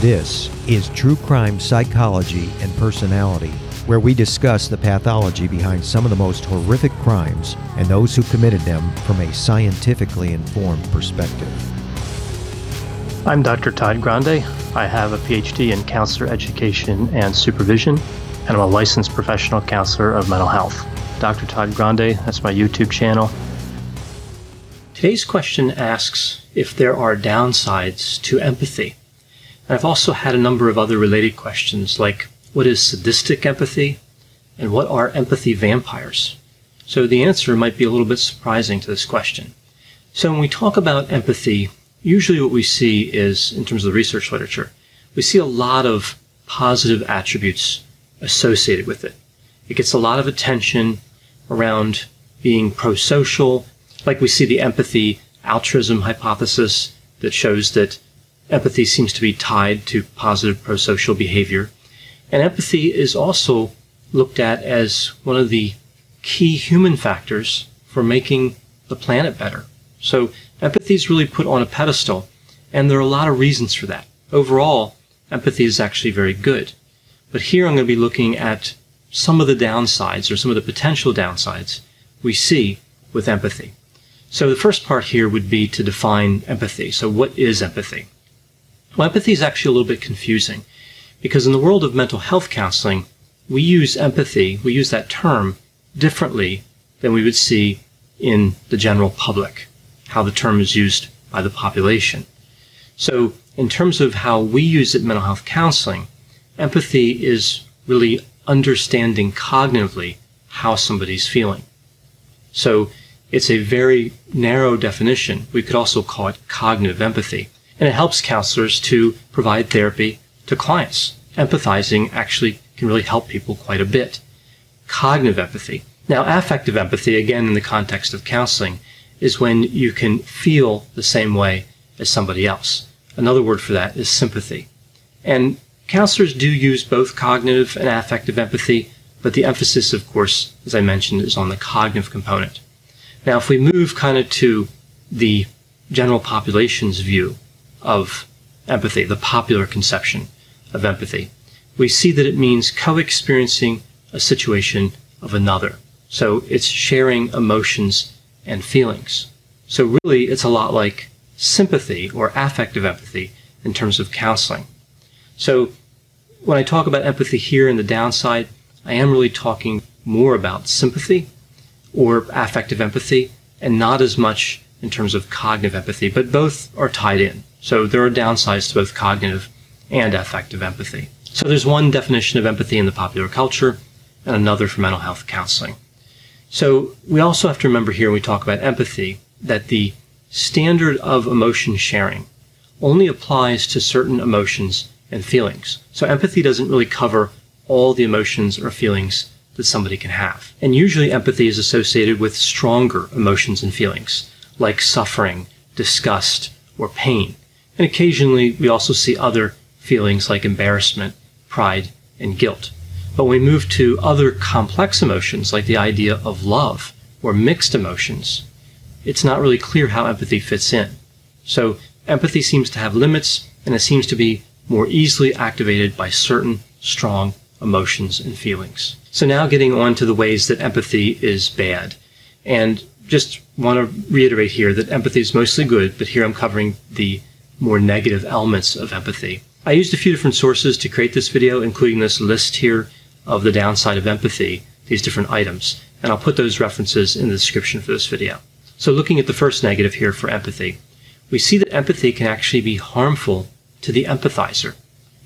This is True Crime Psychology and Personality, where we discuss the pathology behind some of the most horrific crimes and those who committed them from a scientifically informed perspective. I'm Dr. Todd Grande. I have a PhD in counselor education and supervision, and I'm a licensed professional counselor of mental health. Dr. Todd Grande, that's my YouTube channel. Today's question asks if there are downsides to empathy. And I've also had a number of other related questions like, what is sadistic empathy? And what are empathy vampires? So the answer might be a little bit surprising to this question. So when we talk about empathy, usually what we see is, in terms of the research literature, we see a lot of positive attributes associated with it. It gets a lot of attention around being pro-social, like we see the empathy altruism hypothesis that shows that empathy seems to be tied to positive pro-social behavior. And empathy is also looked at as one of the key human factors for making the planet better. So empathy is really put on a pedestal, and there are a lot of reasons for that. Overall, empathy is actually very good. But here I'm going to be looking at some of the downsides, or some of the potential downsides we see with empathy. So the first part here would be to define empathy. So what is empathy? Well, empathy is actually a little bit confusing, because in the world of mental health counseling, we use empathy, we use that term differently than we would see in the general public, how the term is used by the population. So in terms of how we use it in mental health counseling, empathy is really understanding cognitively how somebody's feeling. So it's a very narrow definition. We could also call it cognitive empathy. And it helps counselors to provide therapy to clients. Empathizing actually can really help people quite a bit. Cognitive empathy. Now, affective empathy, again, in the context of counseling, is when you can feel the same way as somebody else. Another word for that is sympathy. And counselors do use both cognitive and affective empathy, but the emphasis, of course, as I mentioned, is on the cognitive component. Now, if we move kind of to the general population's view of empathy, the popular conception of empathy, we see that it means co-experiencing a situation of another. So it's sharing emotions and feelings. So really, it's a lot like sympathy or affective empathy in terms of counseling. So when I talk about empathy here and the downside, I am really talking more about sympathy or affective empathy and not as much in terms of cognitive empathy, but both are tied in. So there are downsides to both cognitive and affective empathy. So there's one definition of empathy in the popular culture and another for mental health counseling. So we also have to remember here when we talk about empathy that the standard of emotion sharing only applies to certain emotions and feelings. So empathy doesn't really cover all the emotions or feelings that somebody can have. And usually empathy is associated with stronger emotions and feelings, like suffering, disgust, or pain. And occasionally we also see other feelings like embarrassment, pride, and guilt. But when we move to other complex emotions, like the idea of love or mixed emotions, it's not really clear how empathy fits in. So empathy seems to have limits, and it seems to be more easily activated by certain strong emotions and feelings. So now getting on to the ways that empathy is bad. And just want to reiterate here that empathy is mostly good, but here I'm covering the more negative elements of empathy. I used a few different sources to create this video, including this list here of the downside of empathy, these different items. And I'll put those references in the description for this video. So looking at the first negative here for empathy, we see that empathy can actually be harmful to the empathizer.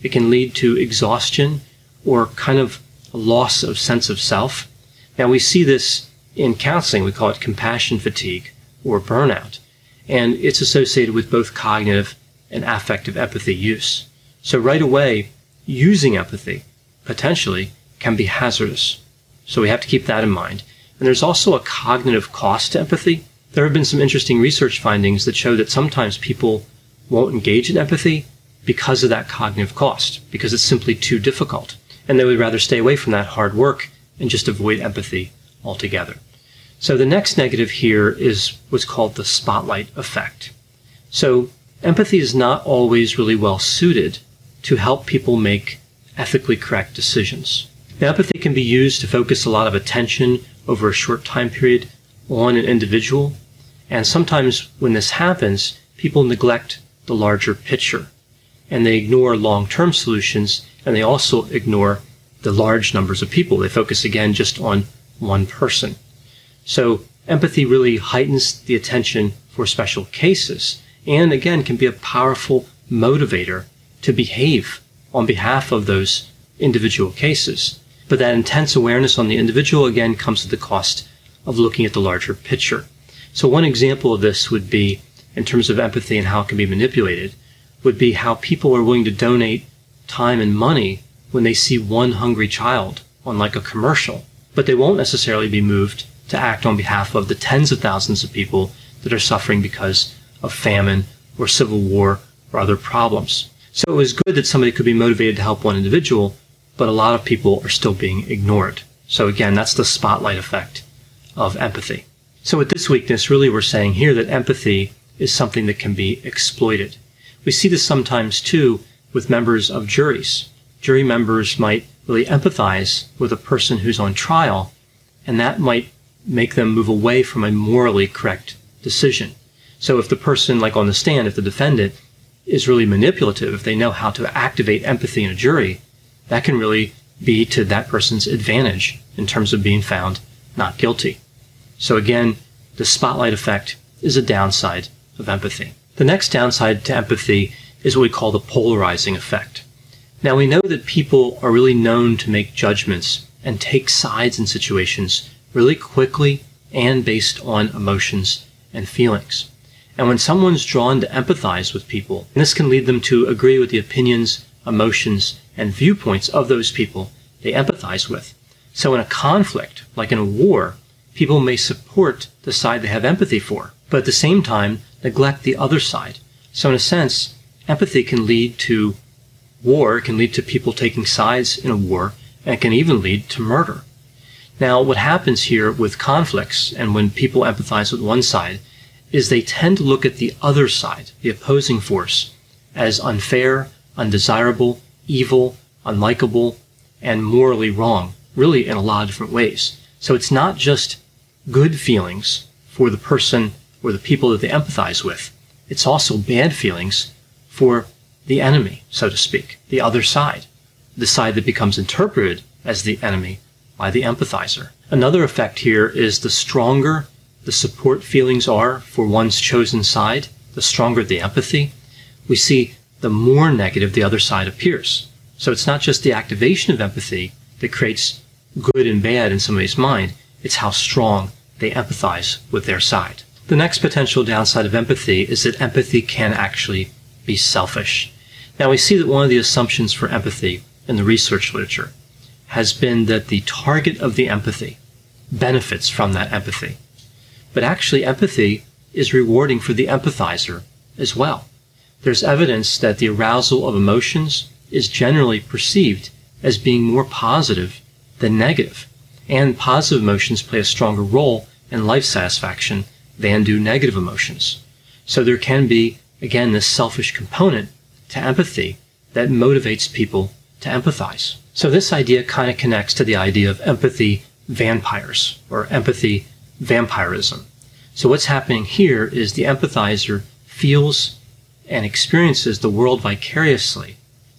It can lead to exhaustion or kind of a loss of sense of self. Now we see this in counseling, we call it compassion fatigue or burnout. And it's associated with both cognitive and affective empathy use. So right away, using empathy potentially can be hazardous. So we have to keep that in mind. And there's also a cognitive cost to empathy. There have been some interesting research findings that show that sometimes people won't engage in empathy because of that cognitive cost, because it's simply too difficult. And they would rather stay away from that hard work and just avoid empathy altogether. So the next negative here is what's called the spotlight effect. So empathy is not always really well suited to help people make ethically correct decisions. Now, empathy can be used to focus a lot of attention over a short time period on an individual. And sometimes when this happens, people neglect the larger picture, and they ignore long-term solutions, and they also ignore the large numbers of people. They focus, again, just on one person. So empathy really heightens the attention for special cases, and again can be a powerful motivator to behave on behalf of those individual cases. But that intense awareness on the individual again comes at the cost of looking at the larger picture. So one example of this would be, in terms of empathy and how it can be manipulated, would be how people are willing to donate time and money when they see one hungry child on like a commercial, but they won't necessarily be moved to act on behalf of the tens of thousands of people that are suffering because of famine or civil war or other problems. So it was good that somebody could be motivated to help one individual, but a lot of people are still being ignored. So again, that's the spotlight effect of empathy. So with this weakness, really we're saying here that empathy is something that can be exploited. We see this sometimes too with members of juries. Jury members might really empathize with a person who's on trial, and that might make them move away from a morally correct decision. So if the person, like on the stand, if the defendant is really manipulative, if they know how to activate empathy in a jury, that can really be to that person's advantage in terms of being found not guilty. So again, the spotlight effect is a downside of empathy. The next downside to empathy is what we call the polarizing effect. Now, we know that people are really known to make judgments and take sides in situations really quickly and based on emotions and feelings. And when someone's drawn to empathize with people, this can lead them to agree with the opinions, emotions, and viewpoints of those people they empathize with. So in a conflict, like in a war, people may support the side they have empathy for, but at the same time neglect the other side. So in a sense, empathy can lead to war, can lead to people taking sides in a war, and can even lead to murder. Now, what happens here with conflicts and when people empathize with one side is they tend to look at the other side, the opposing force, as unfair, undesirable, evil, unlikable, and morally wrong, really in a lot of different ways. So it's not just good feelings for the person or the people that they empathize with. It's also bad feelings for the enemy, so to speak, the other side, the side that becomes interpreted as the enemy by the empathizer. Another effect here is the stronger the support feelings are for one's chosen side, the stronger the empathy, we see the more negative the other side appears. So it's not just the activation of empathy that creates good and bad in somebody's mind, it's how strong they empathize with their side. The next potential downside of empathy is that empathy can actually be selfish. Now, we see that one of the assumptions for empathy in the research literature has been that the target of the empathy benefits from that empathy. But actually, empathy is rewarding for the empathizer as well. There's evidence that the arousal of emotions is generally perceived as being more positive than negative, and positive emotions play a stronger role in life satisfaction than do negative emotions. So there can be, again, this selfish component to empathy that motivates people to empathize. So this idea kind of connects to the idea of empathy vampires or empathy vampirism. So what's happening here is the empathizer feels and experiences the world vicariously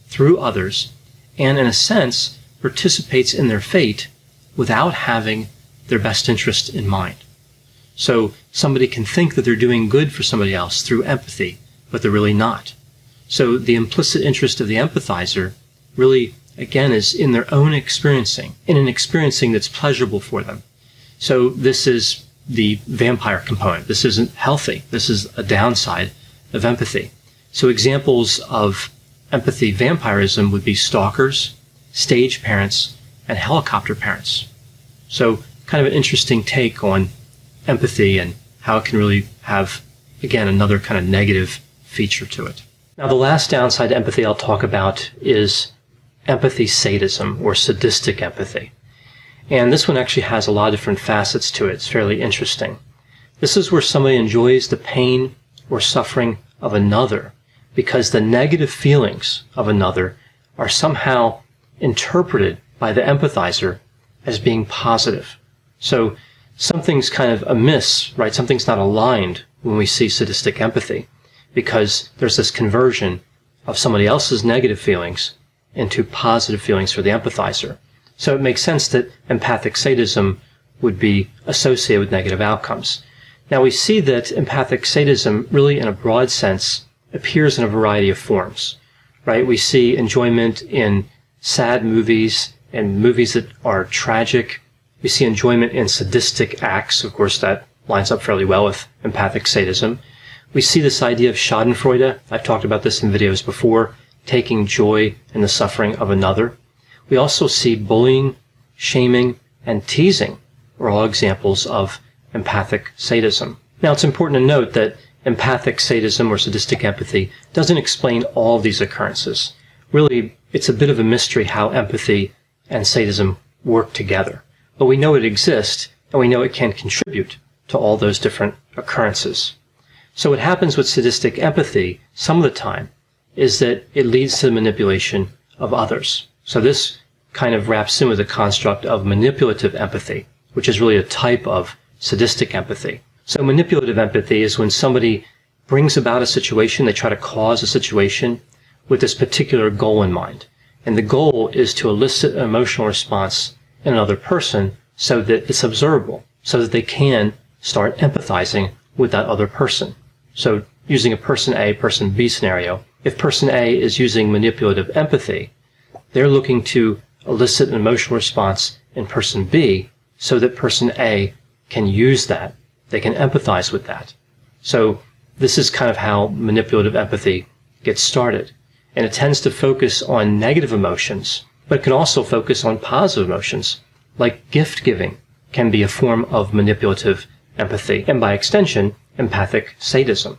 through others, and in a sense participates in their fate without having their best interest in mind. So somebody can think that they're doing good for somebody else through empathy, but they're really not. So the implicit interest of the empathizer really, again, is in their own experiencing, in an experiencing that's pleasurable for them. So this is the vampire component. This isn't healthy. This is a downside of empathy. So examples of empathy vampirism would be stalkers, stage parents, and helicopter parents. So kind of an interesting take on empathy and how it can really have, again, another kind of negative feature to it. Now, the last downside to empathy I'll talk about is empathy sadism or sadistic empathy. And this one actually has a lot of different facets to it. It's fairly interesting. This is where somebody enjoys the pain or suffering of another because the negative feelings of another are somehow interpreted by the empathizer as being positive. So something's kind of amiss, right? Something's not aligned when we see sadistic empathy because there's this conversion of somebody else's negative feelings into positive feelings for the empathizer. So it makes sense that empathic sadism would be associated with negative outcomes. Now we see that empathic sadism really in a broad sense appears in a variety of forms, right? We see enjoyment in sad movies and movies that are tragic. We see enjoyment in sadistic acts. Of course, that lines up fairly well with empathic sadism. We see this idea of schadenfreude. I've talked about this in videos before, taking joy in the suffering of another. We also see bullying, shaming, and teasing are all examples of empathic sadism. Now, it's important to note that empathic sadism or sadistic empathy doesn't explain all these occurrences. Really, it's a bit of a mystery how empathy and sadism work together. But we know it exists, and we know it can contribute to all those different occurrences. So what happens with sadistic empathy some of the time is that it leads to the manipulation of others. So this kind of wraps in with the construct of manipulative empathy, which is really a type of sadistic empathy. So manipulative empathy is when somebody brings about a situation, they try to cause a situation with this particular goal in mind. And the goal is to elicit an emotional response in another person so that it's observable, so that they can start empathizing with that other person. So using a person A, person B scenario, if person A is using manipulative empathy, they're looking to elicit an emotional response in person B so that person A can use that. They can empathize with that. So this is kind of how manipulative empathy gets started. And it tends to focus on negative emotions, but it can also focus on positive emotions, like gift-giving can be a form of manipulative empathy, and by extension, empathic sadism.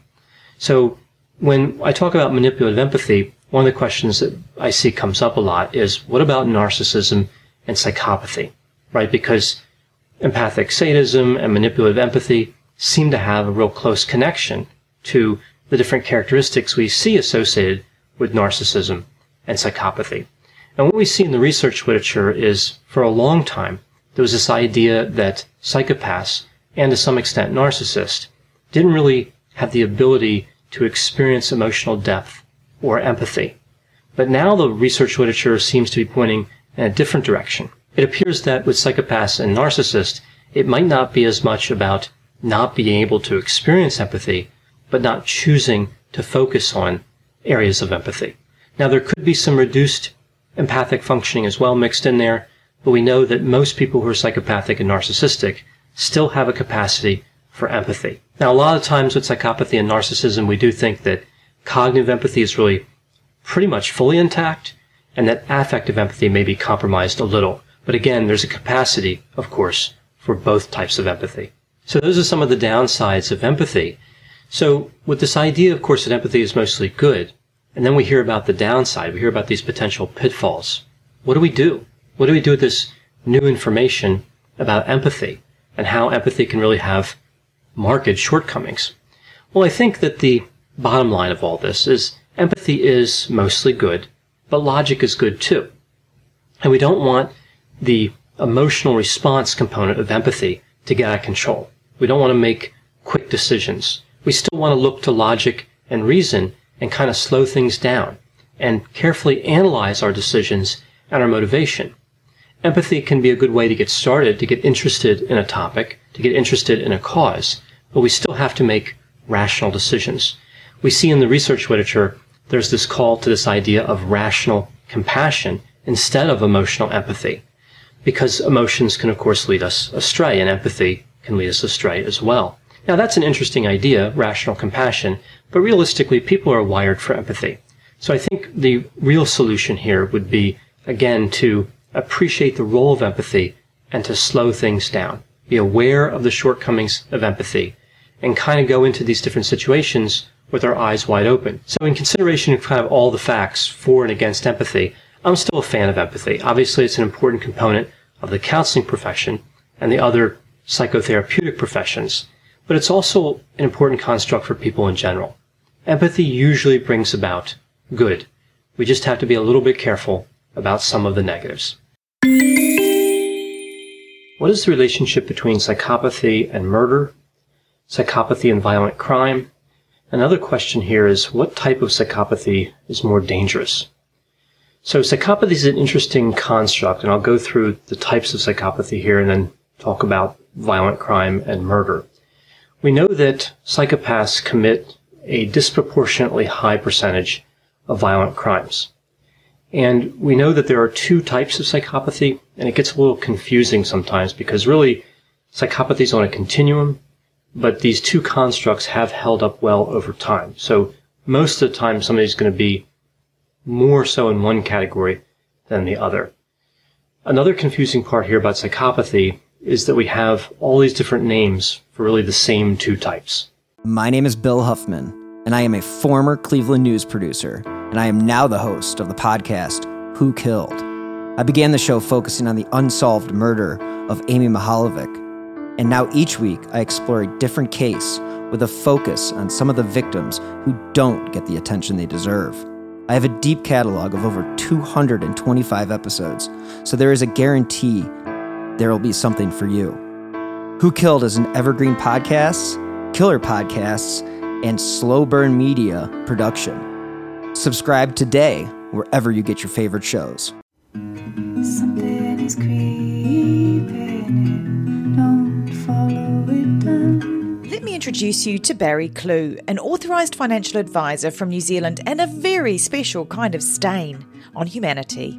So when I talk about manipulative empathy, one of the questions that I see comes up a lot is, what about narcissism and psychopathy, right? Because empathic sadism and manipulative empathy seem to have a real close connection to the different characteristics we see associated with narcissism and psychopathy. And what we see in the research literature is, for a long time, there was this idea that psychopaths, and to some extent narcissists, didn't really have the ability to experience emotional depth or empathy. But now the research literature seems to be pointing in a different direction. It appears that with psychopaths and narcissists, it might not be as much about not being able to experience empathy, but not choosing to focus on areas of empathy. Now, there could be some reduced empathic functioning as well mixed in there, but we know that most people who are psychopathic and narcissistic still have a capacity for empathy. Now, a lot of times with psychopathy and narcissism, we do think that cognitive empathy is really pretty much fully intact, and that affective empathy may be compromised a little. But again, there's a capacity, of course, for both types of empathy. So those are some of the downsides of empathy. So with this idea, of course, that empathy is mostly good, and then we hear about the downside. We hear about these potential pitfalls. What do we do? What do we do with this new information about empathy and how empathy can really have marked shortcomings? Well, I think that the bottom line of all this is empathy is mostly good, but logic is good too. And we don't want the emotional response component of empathy to get out of control. We don't want to make quick decisions. We still want to look to logic and reason and kind of slow things down and carefully analyze our decisions and our motivation. Empathy can be a good way to get started, to get interested in a topic, to get interested in a cause, but we still have to make rational decisions. We see in the research literature, there's this call to this idea of rational compassion instead of emotional empathy. because emotions can, of course, lead us astray, and empathy can lead us astray as well. Now, that's an interesting idea, rational compassion, but realistically, people are wired for empathy. So I think the real solution here would be, again, to appreciate the role of empathy and to slow things down. Be aware of the shortcomings of empathy and kind of go into these different situations with our eyes wide open. So in consideration of kind of all the facts for and against empathy, I'm still a fan of empathy. Obviously, it's an important component of the counseling profession and the other psychotherapeutic professions, but it's also an important construct for people in general. Empathy usually brings about good. We just have to be a little bit careful about some of the negatives. What is the relationship between psychopathy and murder, psychopathy and violent crime? Another question here is, what type of psychopathy is more dangerous? So psychopathy is an interesting construct, and I'll go through the types of psychopathy here and then talk about violent crime and murder. We know that psychopaths commit a disproportionately high percentage of violent crimes. And we know that there are two types of psychopathy, and it gets a little confusing sometimes because really psychopathy is on a continuum, but these two constructs have held up well over time. So most of the time somebody's going to be more so in one category than the other. Another confusing part here about psychopathy is that we have all these different names for really the same two types. My name is Bill Huffman, and I am a former Cleveland news producer. And I am now the host of the podcast, Who Killed? I began the show focusing on the unsolved murder of Amy Mihaljevic. And now each week, I explore a different case with a focus on some of the victims who don't get the attention they deserve. I have a deep catalog of over 225 episodes, so there is a guarantee there will be something for you. Who Killed is an evergreen podcast, killer podcasts, and slow burn media production. Subscribe today wherever you get your favorite shows. Something is creeping, don't follow it down. Let me introduce you to Barry Clue, an authorised financial advisor from New Zealand and a very special kind of stain on humanity.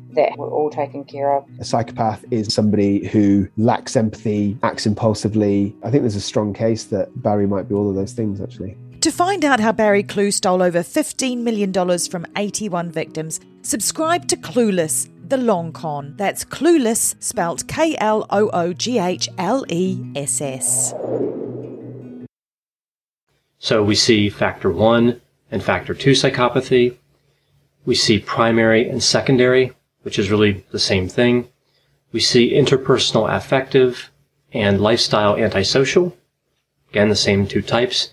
that we're all taken care of. A psychopath is somebody who lacks empathy, acts impulsively. I think there's a strong case that Barry might be all of those things, actually. To find out how Barry Clue stole over $15 million from 81 victims, subscribe to Clueless, The Long Con. That's Clueless, spelt K-L-O-O-G-H-L-E-S-S. So we see factor 1 and factor 2 psychopathy. We see primary and secondary, which is really the same thing. We see interpersonal affective and lifestyle antisocial. Again, the same two types.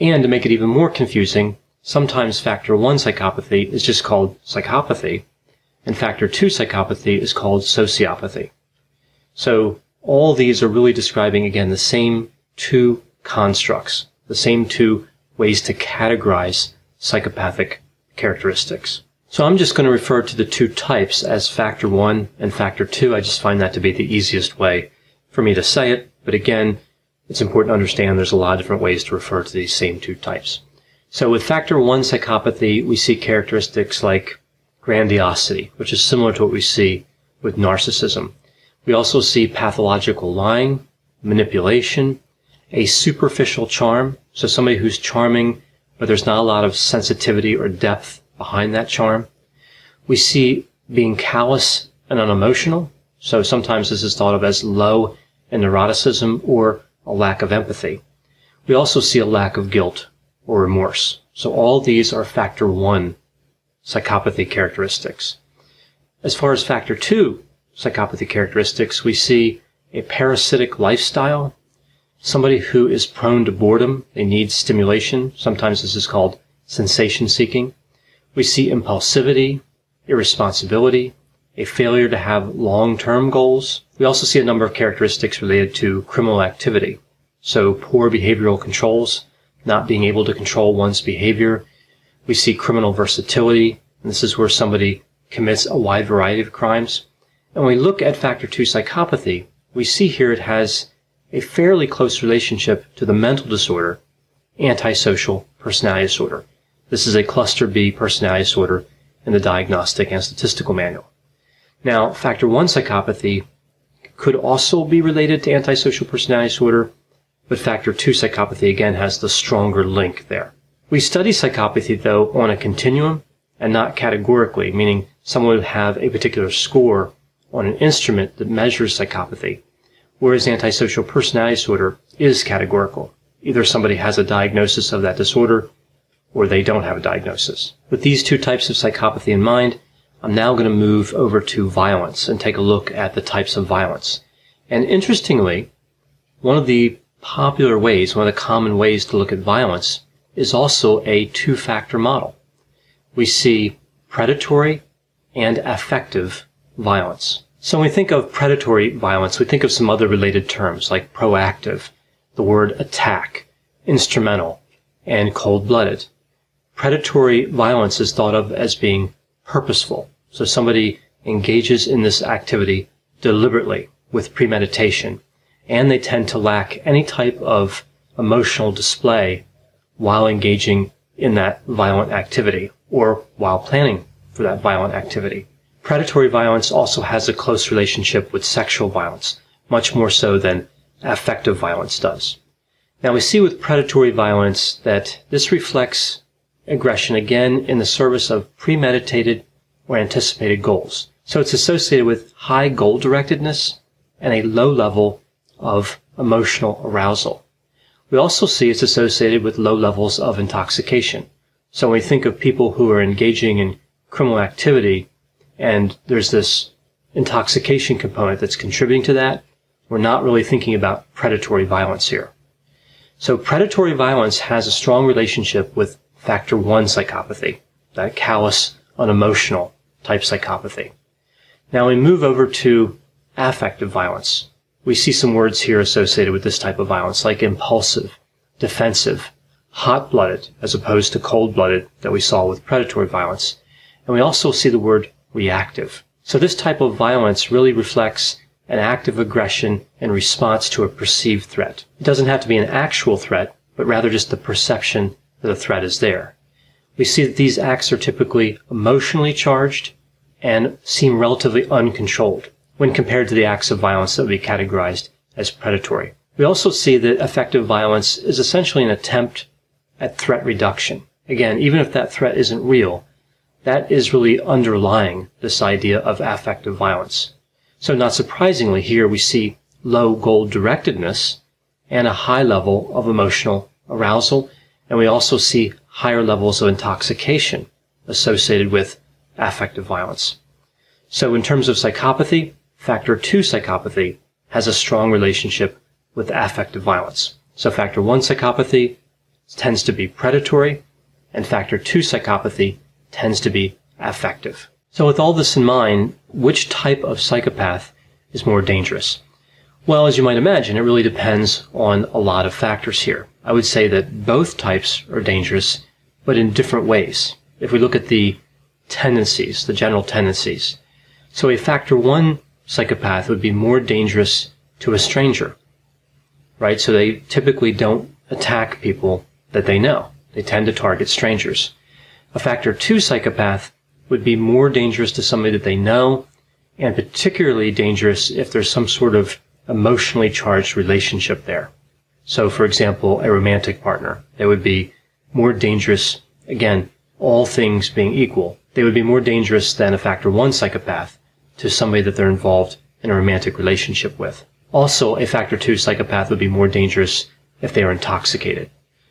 And to make it even more confusing, sometimes factor 1 psychopathy is just called psychopathy. And factor 2 psychopathy is called sociopathy. So all these are really describing, again, the same two constructs, the same two ways to categorize psychopathic characteristics. So I'm just going to refer to the two types as factor 1 and factor 2. I just find that to be the easiest way for me to say it. But again, it's important to understand there's a lot of different ways to refer to these same two types. So with factor 1 psychopathy, we see characteristics like grandiosity, which is similar to what we see with narcissism. We also see pathological lying, manipulation, a superficial charm, so somebody who's charming, but there's not a lot of sensitivity or depth behind that charm. We see being callous and unemotional, so sometimes this is thought of as low in neuroticism or a lack of empathy. We also see a lack of guilt or remorse. So all these are factor 1 psychopathy characteristics. As far as factor 2 psychopathy characteristics, we see a parasitic lifestyle, somebody who is prone to boredom. They need stimulation. Sometimes this is called sensation seeking. We see impulsivity, irresponsibility, a failure to have long-term goals. We also see a number of characteristics related to criminal activity. So poor behavioral controls, not being able to control one's behavior. We see criminal versatility, and this is where somebody commits a wide variety of crimes. And when we look at factor 2 psychopathy, we see here it has a fairly close relationship to the mental disorder, antisocial personality disorder. This is a cluster B personality disorder in the Diagnostic and Statistical Manual. Now, factor 1 psychopathy could also be related to antisocial personality disorder, but factor 2 psychopathy again has the stronger link there. We study psychopathy, though, on a continuum and not categorically, meaning someone would have a particular score on an instrument that measures psychopathy, whereas antisocial personality disorder is categorical. Either somebody has a diagnosis of that disorder or they don't have a diagnosis. With these two types of psychopathy in mind, I'm now going to move over to violence and take a look at the types of violence. And interestingly, one of the popular ways, one of the common ways to look at violence is also a two-factor model. We see predatory and affective violence. So when we think of predatory violence, we think of some other related terms like proactive, the word attack, instrumental, and cold-blooded. Predatory violence is thought of as being purposeful. So somebody engages in this activity deliberately with premeditation, and they tend to lack any type of emotional display while engaging in that violent activity or while planning for that violent activity. Predatory violence also has a close relationship with sexual violence, much more so than affective violence does. Now we see with predatory violence that this reflects aggression again in the service of premeditated or anticipated goals. So it's associated with high goal directedness and a low level of emotional arousal. We also see it's associated with low levels of intoxication. So when we think of people who are engaging in criminal activity and there's this intoxication component that's contributing to that, we're not really thinking about predatory violence here. So predatory violence has a strong relationship with factor 1 psychopathy, that callous, unemotional type psychopathy. Now we move over to affective violence. We see some words here associated with this type of violence, like impulsive, defensive, hot-blooded, as opposed to cold-blooded that we saw with predatory violence. And we also see the word reactive. So this type of violence really reflects an act of aggression in response to a perceived threat. It doesn't have to be an actual threat, but rather just the perception that a threat is there. We see that these acts are typically emotionally charged and seem relatively uncontrolled when compared to the acts of violence that would be categorized as predatory. We also see that affective violence is essentially an attempt at threat reduction. Again, even if that threat isn't real, that is really underlying this idea of affective violence. So not surprisingly, here we see low goal directedness and a high level of emotional arousal, and we also see higher levels of intoxication associated with affective violence. So in terms of psychopathy, factor 2 psychopathy has a strong relationship with affective violence. So factor 1 psychopathy tends to be predatory, and factor 2 psychopathy tends to be affective. So with all this in mind, which type of psychopath is more dangerous? Well, as you might imagine, it really depends on a lot of factors here. I would say that both types are dangerous, but in different ways. If we look at the tendencies, the general tendencies. So a factor 1 psychopath would be more dangerous to a stranger, right? So they typically don't attack people that they know. They tend to target strangers. A factor 2 psychopath would be more dangerous to somebody that they know, and particularly dangerous if there's some sort of emotionally charged relationship there. So, for example, a romantic partner. They would be more dangerous, again, all things being equal. They would be more dangerous than a factor 1 psychopath to somebody that they're involved in a romantic relationship with. Also, a factor 2 psychopath would be more dangerous if they are intoxicated.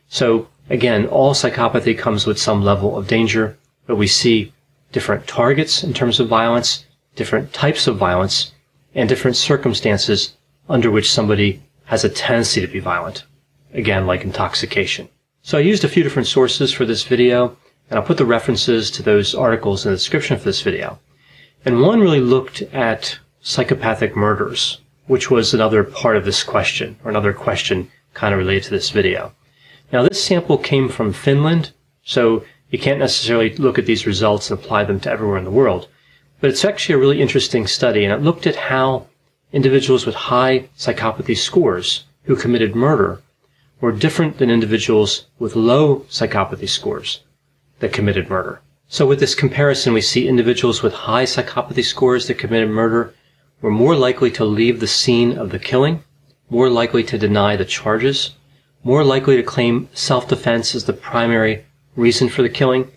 So, again, all psychopathy comes with some level of danger, but we see different targets in terms of violence, different types of violence, and different circumstances under which somebody has a tendency to be violent, again, like intoxication. So I used a few different sources for this video, and I'll put the references to those articles in the description for this video. And one really looked at psychopathic murders, which was another part of this question, or another question kind of related to this video. Now, this sample came from Finland, so you can't necessarily look at these results and apply them to everywhere in the world. But it's actually a really interesting study, and it looked at how individuals with high psychopathy scores who committed murder were different than individuals with low psychopathy scores that committed murder. So with this comparison, we see individuals with high psychopathy scores that committed murder were more likely to leave the scene of the killing, more likely to deny the charges, more likely to claim self-defense as the primary reason for the killing.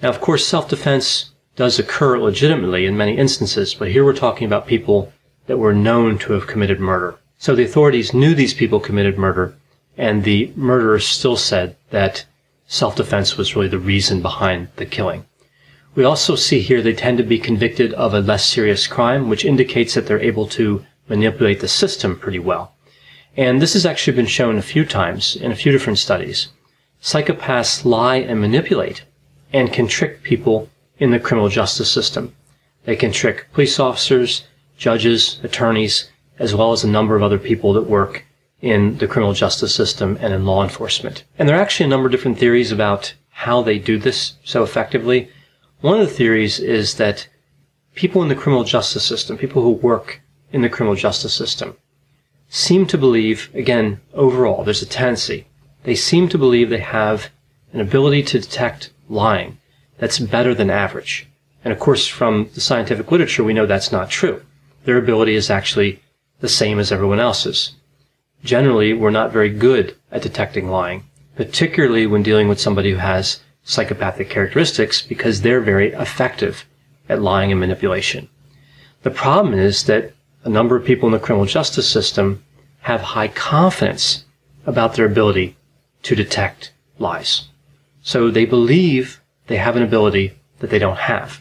Now, of course, self-defense does occur legitimately in many instances, but here we're talking about people that were known to have committed murder. So the authorities knew these people committed murder, and the murderer still said that self-defense was really the reason behind the killing. We also see here they tend to be convicted of a less serious crime, which indicates that they're able to manipulate the system pretty well. And this has actually been shown a few times in a few different studies. Psychopaths lie and manipulate and can trick people in the criminal justice system. They can trick police officers, judges, attorneys, as well as a number of other people that work in the criminal justice system and in law enforcement. And there are actually a number of different theories about how they do this so effectively. One of the theories is that people in the criminal justice system, people who work in the criminal justice system, seem to believe, again, overall, there's a tendency, they seem to believe they have an ability to detect lying that's better than average. And of course, from the scientific literature, we know that's not true. Their ability is actually the same as everyone else's. Generally, we're not very good at detecting lying, particularly when dealing with somebody who has psychopathic characteristics, because they're very effective at lying and manipulation. The problem is that a number of people in the criminal justice system have high confidence about their ability to detect lies. So they believe they have an ability that they don't have.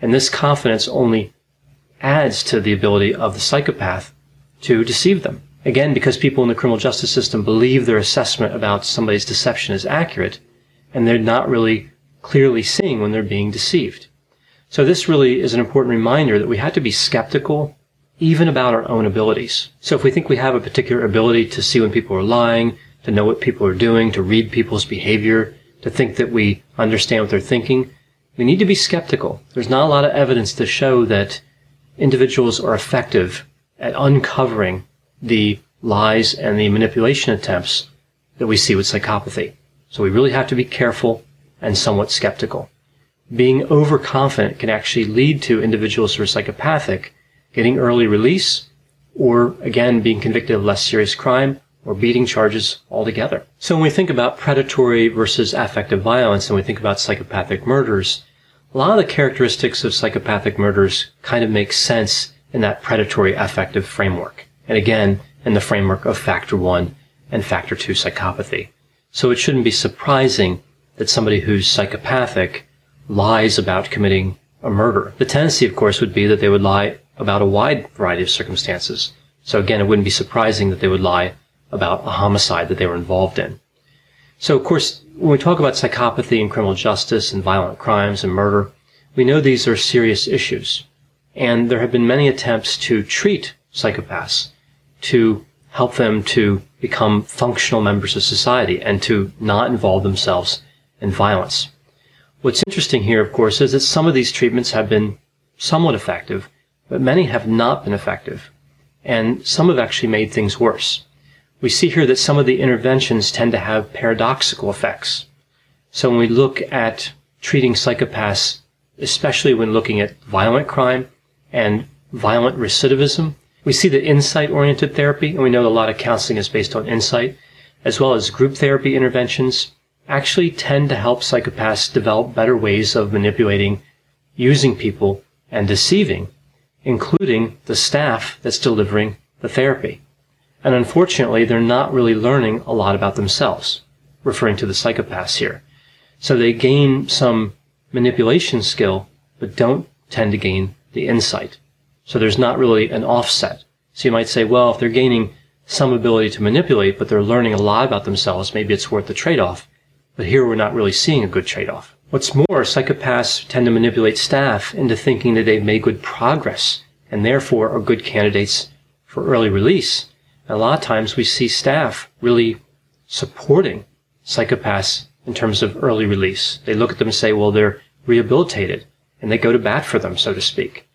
And this confidence only adds to the ability of the psychopath to deceive them. Again, because people in the criminal justice system believe their assessment about somebody's deception is accurate, and they're not really clearly seeing when they're being deceived. So this really is an important reminder that we have to be skeptical even about our own abilities. So if we think we have a particular ability to see when people are lying, to know what people are doing, to read people's behavior, to think that we understand what they're thinking, we need to be skeptical. There's not a lot of evidence to show that individuals are effective at uncovering the lies and the manipulation attempts that we see with psychopathy. So we really have to be careful and somewhat skeptical. Being overconfident can actually lead to individuals who are psychopathic getting early release, or again being convicted of less serious crime, or beating charges altogether. So when we think about predatory versus affective violence, and we think about psychopathic murders, a lot of the characteristics of psychopathic murders kind of make sense in that predatory affective framework. And again, in the framework of factor 1 and factor 2 psychopathy. So it shouldn't be surprising that somebody who's psychopathic lies about committing a murder. The tendency, of course, would be that they would lie about a wide variety of circumstances. So again, it wouldn't be surprising that they would lie about a homicide that they were involved in. So, of course, when we talk about psychopathy and criminal justice and violent crimes and murder, we know these are serious issues. And there have been many attempts to treat psychopaths, to help them to become functional members of society and to not involve themselves in violence. What's interesting here, of course, is that some of these treatments have been somewhat effective, but many have not been effective, and some have actually made things worse. We see here that some of the interventions tend to have paradoxical effects. So when we look at treating psychopaths, especially when looking at violent crime and violent recidivism, we see the insight-oriented therapy, and we know a lot of counseling is based on insight, as well as group therapy interventions, actually tend to help psychopaths develop better ways of manipulating, using people, and deceiving, including the staff that's delivering the therapy. And unfortunately, they're not really learning a lot about themselves, referring to the psychopaths here. So they gain some manipulation skill, but don't tend to gain the insight. So there's not really an offset. So you might say, well, if they're gaining some ability to manipulate, but they're learning a lot about themselves, maybe it's worth the trade-off. But here we're not really seeing a good trade-off. What's more, psychopaths tend to manipulate staff into thinking that they've made good progress and therefore are good candidates for early release. And a lot of times we see staff really supporting psychopaths in terms of early release. They look at them and say, well, they're rehabilitated, and they go to bat for them, so to speak.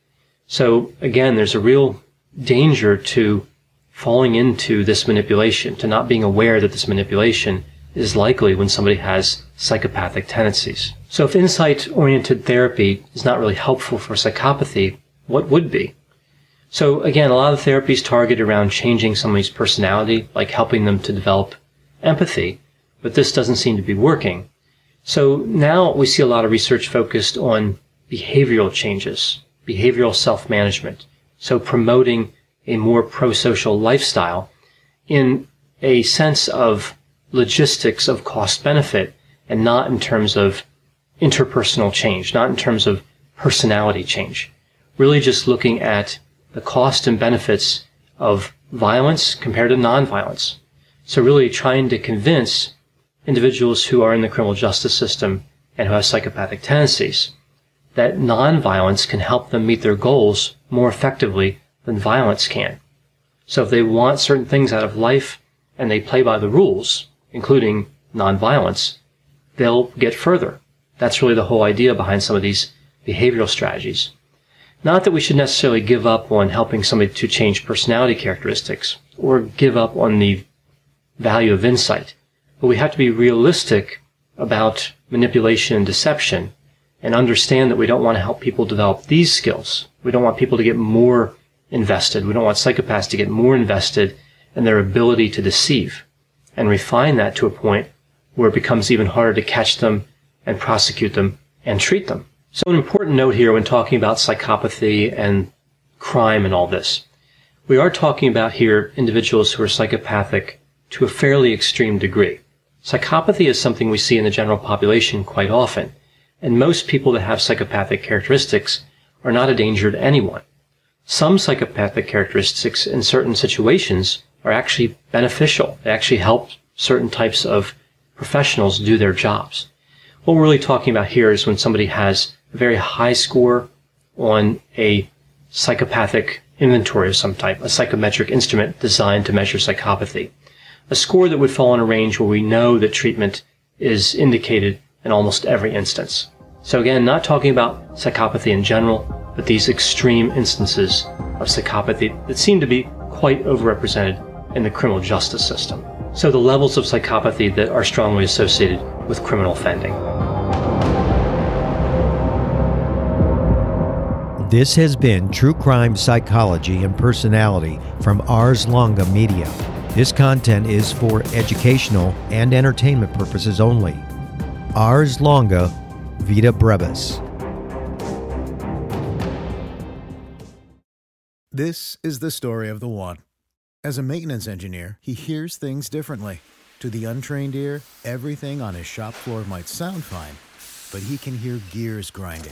So again, there's a real danger to falling into this manipulation, to not being aware that this manipulation is likely when somebody has psychopathic tendencies. So if insight-oriented therapy is not really helpful for psychopathy, what would be? So again, a lot of therapies target around changing somebody's personality, like helping them to develop empathy, but this doesn't seem to be working. So now we see a lot of research focused on behavioral changes, behavioral self-management, so promoting a more pro-social lifestyle in a sense of logistics of cost-benefit and not in terms of interpersonal change, not in terms of personality change. Really just looking at the cost and benefits of violence compared to nonviolence. So really trying to convince individuals who are in the criminal justice system and who have psychopathic tendencies that nonviolence can help them meet their goals more effectively than violence can. So if they want certain things out of life and they play by the rules, including nonviolence, they'll get further. That's really the whole idea behind some of these behavioral strategies. Not that we should necessarily give up on helping somebody to change personality characteristics or give up on the value of insight, but we have to be realistic about manipulation and deception and understand that we don't want to help people develop these skills. We don't want people to get more invested. We don't want psychopaths to get more invested in their ability to deceive and refine that to a point where it becomes even harder to catch them and prosecute them and treat them. So an important note here when talking about psychopathy and crime and all this, we are talking about here individuals who are psychopathic to a fairly extreme degree. Psychopathy is something we see in the general population quite often, and most people that have psychopathic characteristics are not a danger to anyone. Some psychopathic characteristics in certain situations are actually beneficial. They actually help certain types of professionals do their jobs. What we're really talking about here is when somebody has a very high score on a psychopathic inventory of some type, a psychometric instrument designed to measure psychopathy. A score that would fall in a range where we know that treatment is indicated in almost every instance. So again, not talking about psychopathy in general, but these extreme instances of psychopathy that seem to be quite overrepresented in the criminal justice system. So the levels of psychopathy that are strongly associated with criminal offending. This has been True Crime Psychology and Personality from Ars Longa Media. This content is for educational and entertainment purposes only. Ars Longa, Vita Brevis. This is the story of the one. As a maintenance engineer, he hears things differently. To the untrained ear, everything on his shop floor might sound fine, but he can hear gears grinding